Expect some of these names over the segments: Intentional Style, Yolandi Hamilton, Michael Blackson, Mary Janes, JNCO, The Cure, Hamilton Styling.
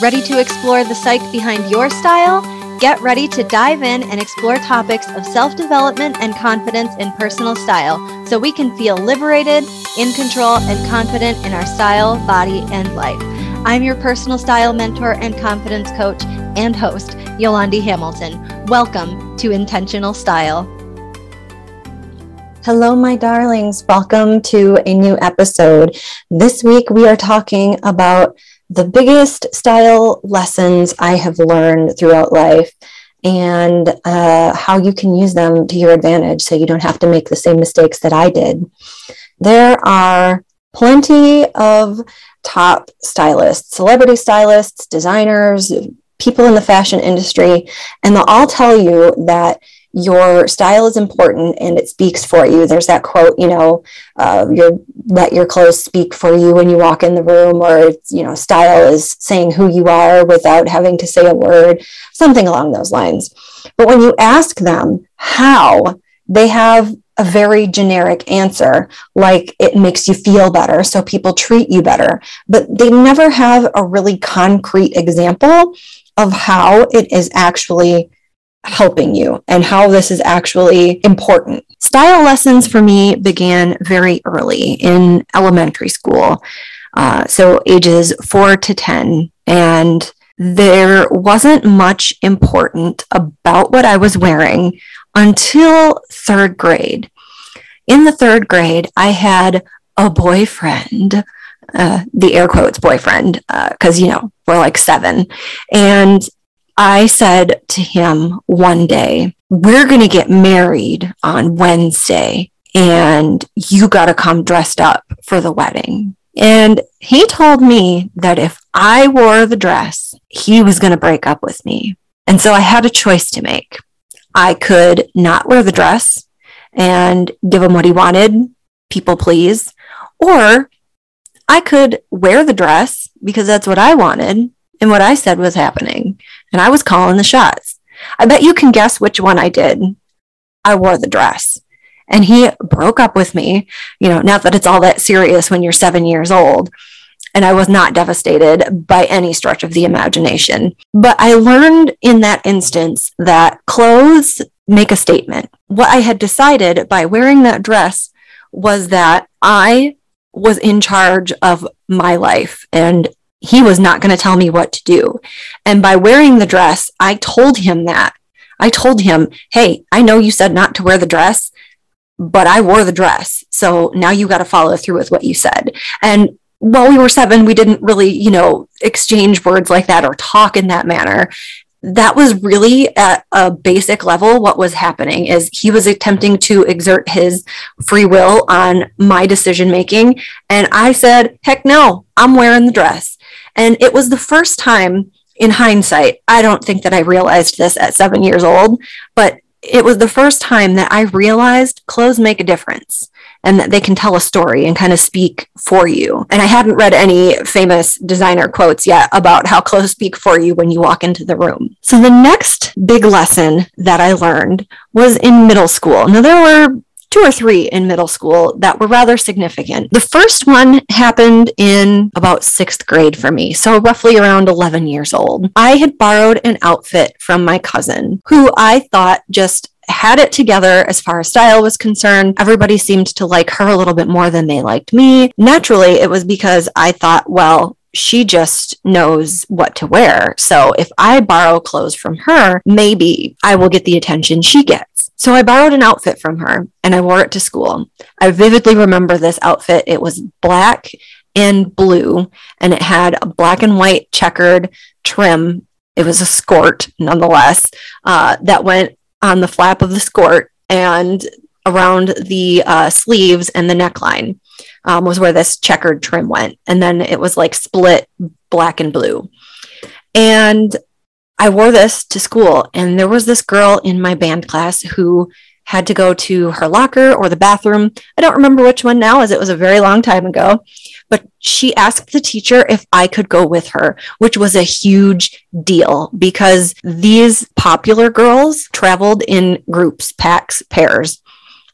Ready to explore the psyche behind your style? Get ready to dive in and explore topics of self-development and confidence in personal style so we can feel liberated, in control, and confident in our style, body, and life. I'm your personal style mentor and confidence coach and host, Yolandi Hamilton. Welcome to Intentional Style. Hello, my darlings. Welcome to a new episode. This week, we are talking about the biggest style lessons I have learned throughout life and how you can use them to your advantage so you don't have to make the same mistakes that I did. There are plenty of top stylists, celebrity stylists, designers, people in the fashion industry, and they'll all tell you that your style is important and it speaks for you. There's that quote, let your clothes speak for you when you walk in the room, or it's, style is saying who you are without having to say a word, something along those lines. But when you ask them how, they have a very generic answer, like it makes you feel better, so people treat you better. But they never have a really concrete example of how it is actually helping you and how this is actually important. Style lessons for me began very early in elementary school, so ages 4 to 10, and there wasn't much important about what I was wearing until third grade. In the third grade, I had a boyfriend, the air quotes boyfriend, because, we're like 7, and I said to him one day, we're going to get married on Wednesday and you got to come dressed up for the wedding. And he told me that if I wore the dress, he was going to break up with me. And so I had a choice to make. I could not wear the dress and give him what he wanted, people please, or I could wear the dress because that's what I wanted and what I said was happening. And I was calling the shots. I bet you can guess which one I did. I wore the dress. And he broke up with me, not that it's all that serious when you're 7 years old. And I was not devastated by any stretch of the imagination. But I learned in that instance that clothes make a statement. What I had decided by wearing that dress was that I was in charge of my life and he was not going to tell me what to do. And by wearing the dress, I told him that. I told him, hey, I know you said not to wear the dress, but I wore the dress. So now you got to follow through with what you said. And while we were 7, we didn't really, exchange words like that or talk in that manner. That was really at a basic level. What was happening is he was attempting to exert his free will on my decision-making. And I said, heck no, I'm wearing the dress. And it was the first time in hindsight, I don't think that I realized this at 7 years old, but it was the first time that I realized clothes make a difference and that they can tell a story and kind of speak for you. And I hadn't read any famous designer quotes yet about how clothes speak for you when you walk into the room. So the next big lesson that I learned was in middle school. Now, there were 2 or 3 in middle school that were rather significant. The first one happened in about 6th grade for me, so roughly around 11 years old. I had borrowed an outfit from my cousin, who I thought just had it together as far as style was concerned. Everybody seemed to like her a little bit more than they liked me. Naturally, it was because I thought, well, she just knows what to wear. So if I borrow clothes from her, maybe I will get the attention she gets. So I borrowed an outfit from her and I wore it to school. I vividly remember this outfit. It was black and blue and it had a black and white checkered trim. It was a skirt nonetheless, that went on the flap of the skirt and around the sleeves, and the neckline was where this checkered trim went. And then it was like split black and blue. And I wore this to school, and there was this girl in my band class who had to go to her locker or the bathroom. I don't remember which one now, as it was a very long time ago, but she asked the teacher if I could go with her, which was a huge deal because these popular girls traveled in groups, packs, pairs,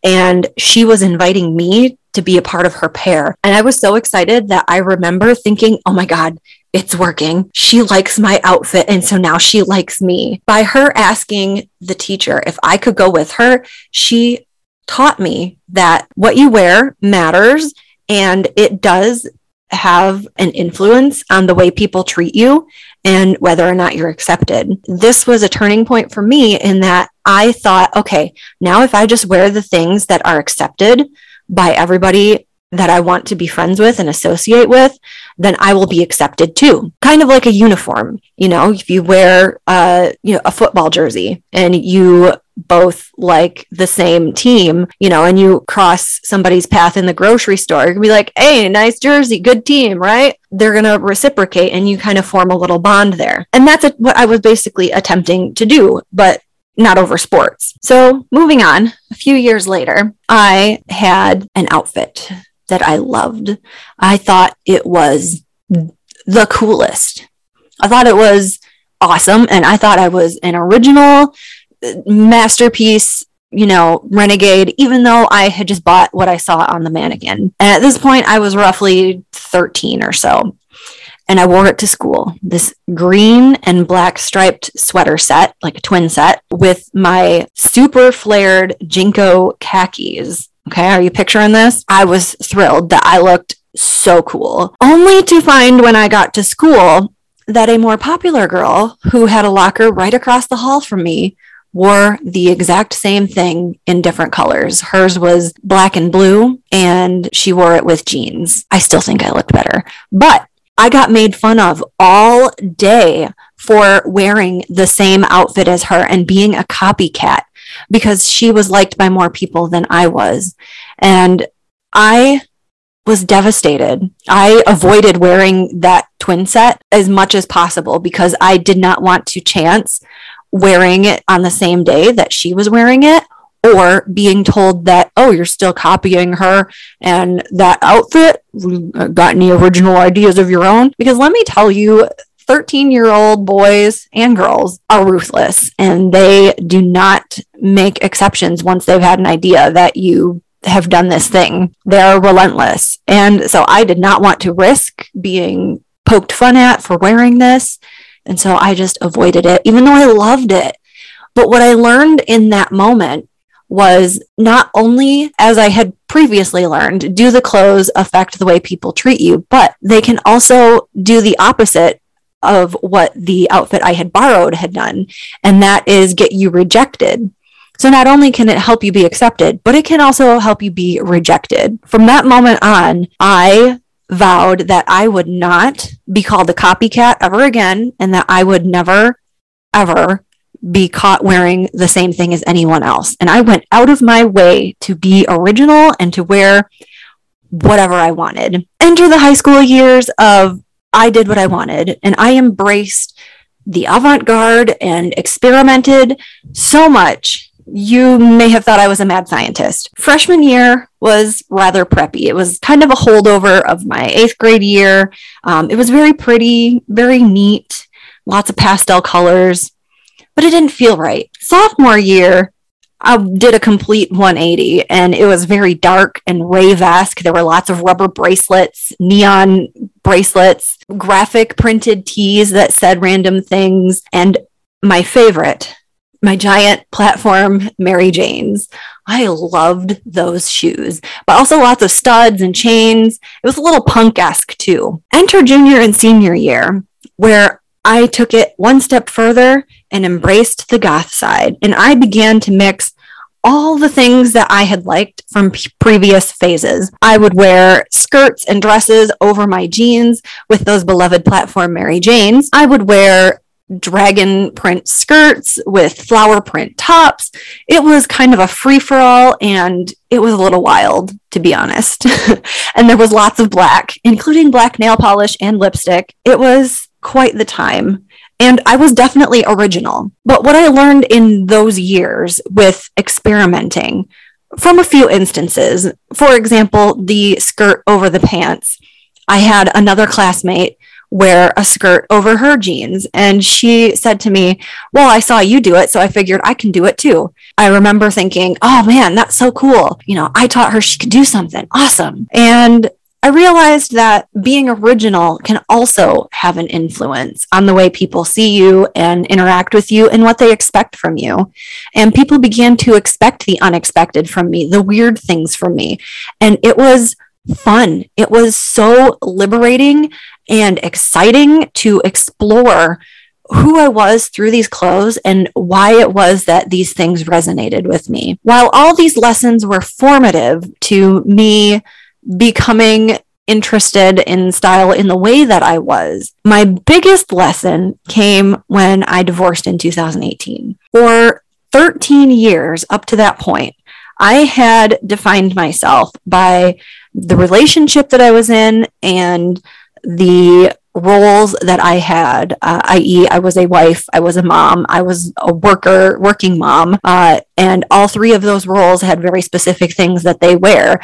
and she was inviting me to be a part of her pair. And I was so excited that I remember thinking, oh my God, it's working. She likes my outfit. And so now she likes me. By her asking the teacher if I could go with her, she taught me that what you wear matters and it does have an influence on the way people treat you and whether or not you're accepted. This was a turning point for me in that I thought, okay, now if I just wear the things that are accepted by everybody that I want to be friends with and associate with, then I will be accepted too. Kind of like a uniform, you know, if you wear a football jersey and you both like the same team, you know, and you cross somebody's path in the grocery store, you can be like, hey, nice jersey, good team, right? They're going to reciprocate and you kind of form a little bond there. And that's what I was basically attempting to do, but not over sports. So moving on, a few years later, I had an outfit that I loved. I thought it was the coolest. I thought it was awesome. And I thought I was an original masterpiece, you know, renegade, even though I had just bought what I saw on the mannequin. And at this point, I was roughly 13 or so. And I wore it to school, this green and black striped sweater set, like a twin set, with my super flared JNCO khakis. Okay, are you picturing this? I was thrilled that I looked so cool, only to find when I got to school that a more popular girl who had a locker right across the hall from me wore the exact same thing in different colors. Hers was black and blue, and she wore it with jeans. I still think I looked better, but I got made fun of all day for wearing the same outfit as her and being a copycat because she was liked by more people than I was. And I was devastated. I avoided wearing that twin set as much as possible because I did not want to chance wearing it on the same day that she was wearing it, or being told that, oh, you're still copying her and that outfit. Got any original ideas of your own? Because let me tell you, 13-year-old boys and girls are ruthless, and they do not make exceptions once they've had an idea that you have done this thing. They're relentless. And so I did not want to risk being poked fun at for wearing this. And so I just avoided it, even though I loved it. But what I learned in that moment was not only, as I had previously learned, do the clothes affect the way people treat you, but they can also do the opposite of what the outfit I had borrowed had done, and that is get you rejected. So not only can it help you be accepted, but it can also help you be rejected. From that moment on, I vowed that I would not be called a copycat ever again, and that I would never, ever be caught wearing the same thing as anyone else. And I went out of my way to be original and to wear whatever I wanted. Enter the high school years of I did what I wanted, and I embraced the avant-garde and experimented so much. You may have thought I was a mad scientist. Freshman year was rather preppy. It was kind of a holdover of my 8th grade year. It was very pretty, very neat, lots of pastel colors, but it didn't feel right. Sophomore year, I did a complete 180, and it was very dark and rave-esque. There were lots of rubber bracelets, neon bracelets, graphic printed tees that said random things, and my favorite, my giant platform Mary Janes. I loved those shoes, but also lots of studs and chains. It was a little punk-esque too. Enter junior and senior year, where I took it one step further and embraced the goth side. And I began to mix all the things that I had liked from previous phases. I would wear skirts and dresses over my jeans with those beloved platform Mary Janes. I would wear dragon print skirts with flower print tops. It was kind of a free-for-all, and it was a little wild, to be honest. And there was lots of black, including black nail polish and lipstick. It was quite the time. And I was definitely original. But what I learned in those years with experimenting from a few instances, for example, the skirt over the pants. I had another classmate wear a skirt over her jeans, and she said to me, well, I saw you do it, so I figured I can do it too. I remember thinking, oh man, that's so cool. You know, I taught her she could do something awesome. And I realized that being original can also have an influence on the way people see you and interact with you and what they expect from you. And people began to expect the unexpected from me, the weird things from me. And it was fun. It was so liberating and exciting to explore who I was through these clothes and why it was that these things resonated with me. While all these lessons were formative to me becoming interested in style in the way that I was, my biggest lesson came when I divorced in 2018. For 13 years up to that point, I had defined myself by the relationship that I was in and the roles that I had, i.e., I was a wife, I was a mom, I was a working mom, and all three of those roles had very specific things that they wear,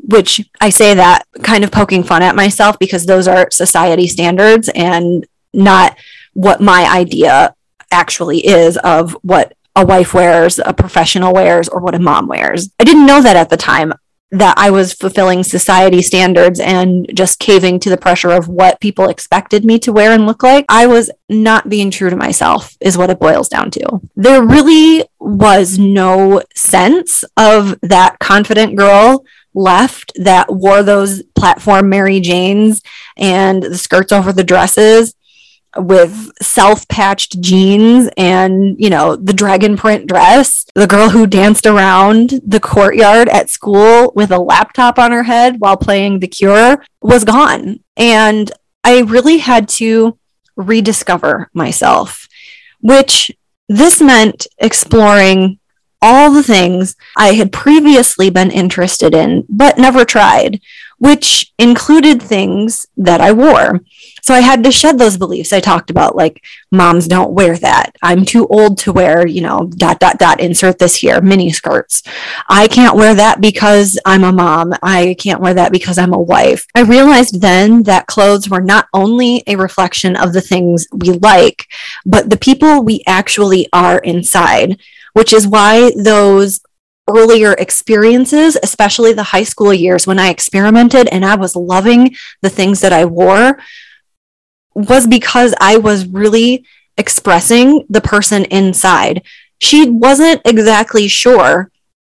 which I say that kind of poking fun at myself because those are society standards and not what my idea actually is of what a wife wears, a professional wears, or what a mom wears. I didn't know that at the time, that I was fulfilling society standards and just caving to the pressure of what people expected me to wear and look like. I was not being true to myself is what it boils down to. There really was no sense of that confident girl left that wore those platform Mary Janes and the skirts over the dresses with self-patched jeans and, you know, the dragon print dress, the girl who danced around the courtyard at school with a laptop on her head while playing The Cure was gone. And I really had to rediscover myself, which this meant exploring all the things I had previously been interested in, but never tried, which included things that I wore. So I had to shed those beliefs I talked about, like, moms don't wear that. I'm too old to wear, you know, ... insert this here, mini skirts. I can't wear that because I'm a mom. I can't wear that because I'm a wife. I realized then that clothes were not only a reflection of the things we like, but the people we actually are inside, which is why those earlier experiences, especially the high school years when I experimented and I was loving the things that I wore, was because I was really expressing the person inside. She wasn't exactly sure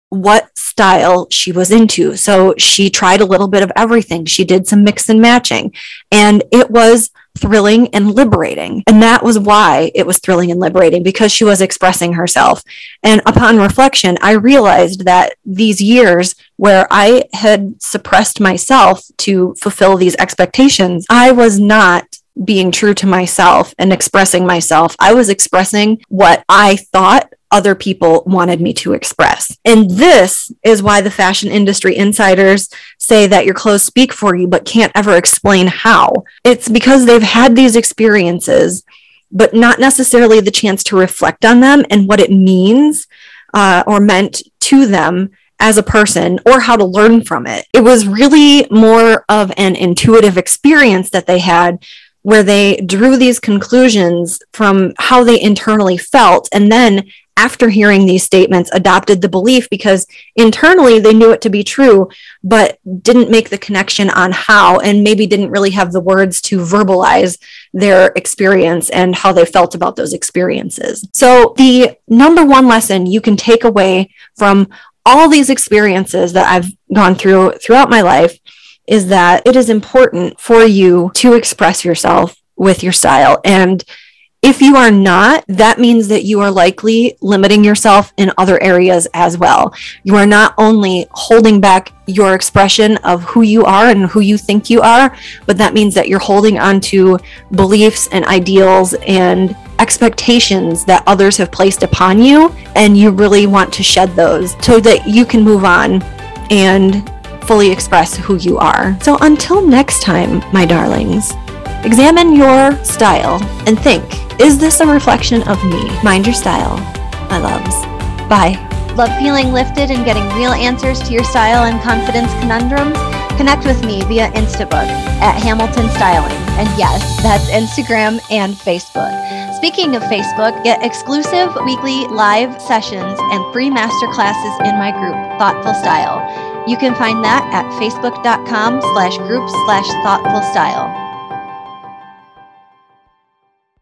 what style she was into, so she tried a little bit of everything. She did some mix and matching, and it was thrilling and liberating. And that was why it was thrilling and liberating, because she was expressing herself. And upon reflection, I realized that these years where I had suppressed myself to fulfill these expectations, I was not being true to myself and expressing myself. I was expressing what I thought other people wanted me to express. And this is why the fashion industry insiders say that your clothes speak for you, but can't ever explain how. It's because they've had these experiences, but not necessarily the chance to reflect on them and what it means or meant to them as a person, or how to learn from it. It was really more of an intuitive experience that they had, where they drew these conclusions from how they internally felt, and then after hearing these statements, adopted the belief because internally they knew it to be true, but didn't make the connection on how, and maybe didn't really have the words to verbalize their experience and how they felt about those experiences. So the number one lesson you can take away from all these experiences that I've gone through throughout my life is that it is important for you to express yourself with your style. And if you are not, that means that you are likely limiting yourself in other areas as well. You are not only holding back your expression of who you are and who you think you are, but that means that you're holding on to beliefs and ideals and expectations that others have placed upon you, and you really want to shed those so that you can move on and fully express who you are. So until next time, my darlings, examine your style and think, is this a reflection of me? Mind your style, my loves. Bye. Love feeling lifted and getting real answers to your style and confidence conundrums? Connect with me via Instabook at Hamilton Styling. And yes, that's Instagram and Facebook. Speaking of Facebook, get exclusive weekly live sessions and free masterclasses in my group, Thoughtful Style. You can find that at facebook.com/group/thoughtfulstyle.